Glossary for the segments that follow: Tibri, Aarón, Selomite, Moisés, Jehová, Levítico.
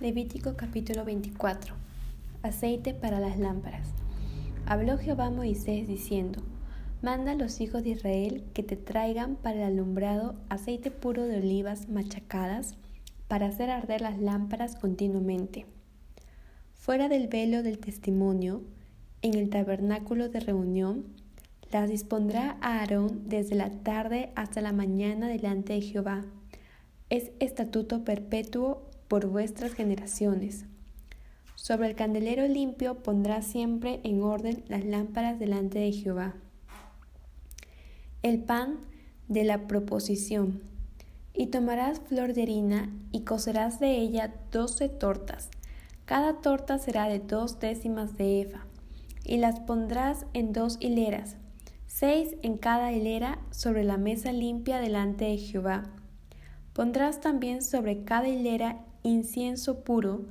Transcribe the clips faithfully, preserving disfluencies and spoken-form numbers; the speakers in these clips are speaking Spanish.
Levítico capítulo veinticuatro. Aceite para las lámparas. Habló Jehová a Moisés diciendo: Manda a los hijos de Israel que te traigan para el alumbrado aceite puro de olivas machacadas para hacer arder las lámparas continuamente, fuera del velo del testimonio, en el tabernáculo de reunión. Las dispondrá a Aarón desde la tarde hasta la mañana delante de Jehová. Es estatuto perpetuo por vuestras generaciones. Sobre el candelero limpio pondrá siempre en orden las lámparas delante de Jehová. El pan de la proposición. Y tomarás flor de harina y cocerás de ella doce tortas. Cada torta será de dos décimas de efa, y las pondrás en dos hileras, seis en cada hilera, sobre la mesa limpia delante de Jehová. Pondrás también sobre cada hilera incienso puro,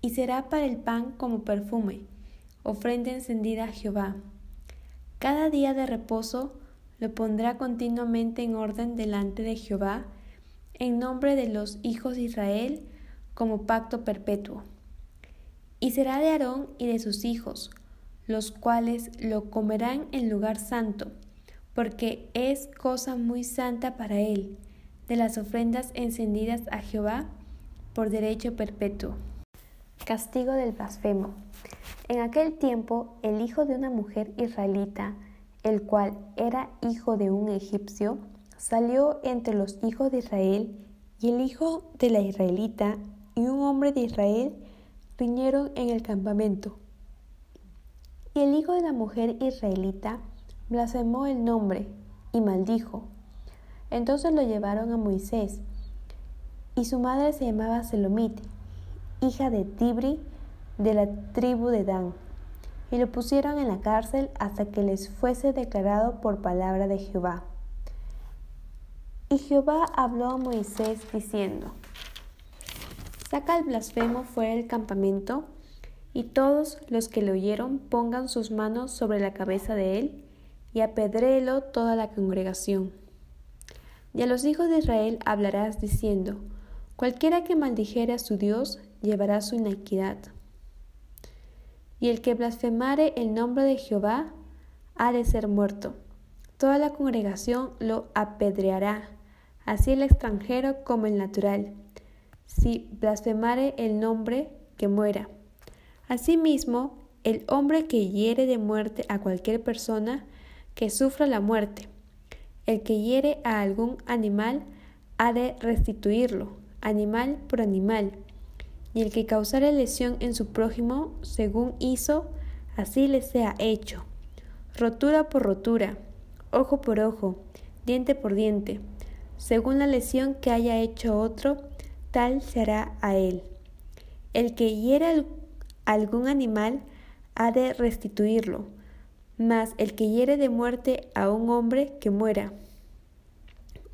y será para el pan como perfume, ofrenda encendida a Jehová. Cada día de reposo lo pondrá continuamente en orden delante de Jehová, en nombre de los hijos de Israel, como pacto perpetuo. Y será de Aarón y de sus hijos, los cuales lo comerán en lugar santo, porque es cosa muy santa para él, de las ofrendas encendidas a Jehová, por derecho perpetuo. Castigo del blasfemo. En aquel tiempo, el hijo de una mujer israelita, el cual era hijo de un egipcio, salió entre los hijos de Israel, y el hijo de la israelita y un hombre de Israel riñeron en el campamento. Y el hijo de la mujer israelita blasfemó el nombre y maldijo. Entonces lo llevaron a Moisés, y su madre se llamaba Selomite, hija de Tibri, de la tribu de Dan, y lo pusieron en la cárcel hasta que les fuese declarado por palabra de Jehová. Y Jehová habló a Moisés diciendo: Saca al blasfemo fuera del campamento, y todos los que le oyeron pongan sus manos sobre la cabeza de él, y apedréelo toda la congregación. Y a los hijos de Israel hablarás diciendo: Cualquiera que maldijere a su Dios llevará su iniquidad. Y el que blasfemare el nombre de Jehová ha de ser muerto. Toda la congregación lo apedreará, así el extranjero como el natural. Si blasfemare el nombre, que muera. Asimismo, el hombre que hiere de muerte a cualquier persona, que sufra la muerte. El que hiere a algún animal ha de restituirlo, animal por animal. Y el que causare lesión en su prójimo, según hizo, así le sea hecho. Rotura por rotura, ojo por ojo, diente por diente. Según la lesión que haya hecho otro, tal será a él. El que hiere al algún animal ha de restituirlo, mas el que hiere de muerte a un hombre, que muera.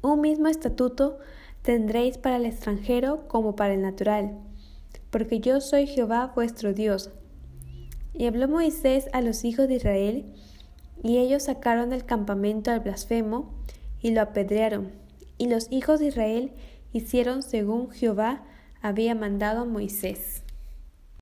Un mismo estatuto tendréis para el extranjero como para el natural, porque yo soy Jehová vuestro Dios. Y habló Moisés a los hijos de Israel, y ellos sacaron del campamento al blasfemo, y lo apedrearon. Y los hijos de Israel hicieron según Jehová había mandado a Moisés.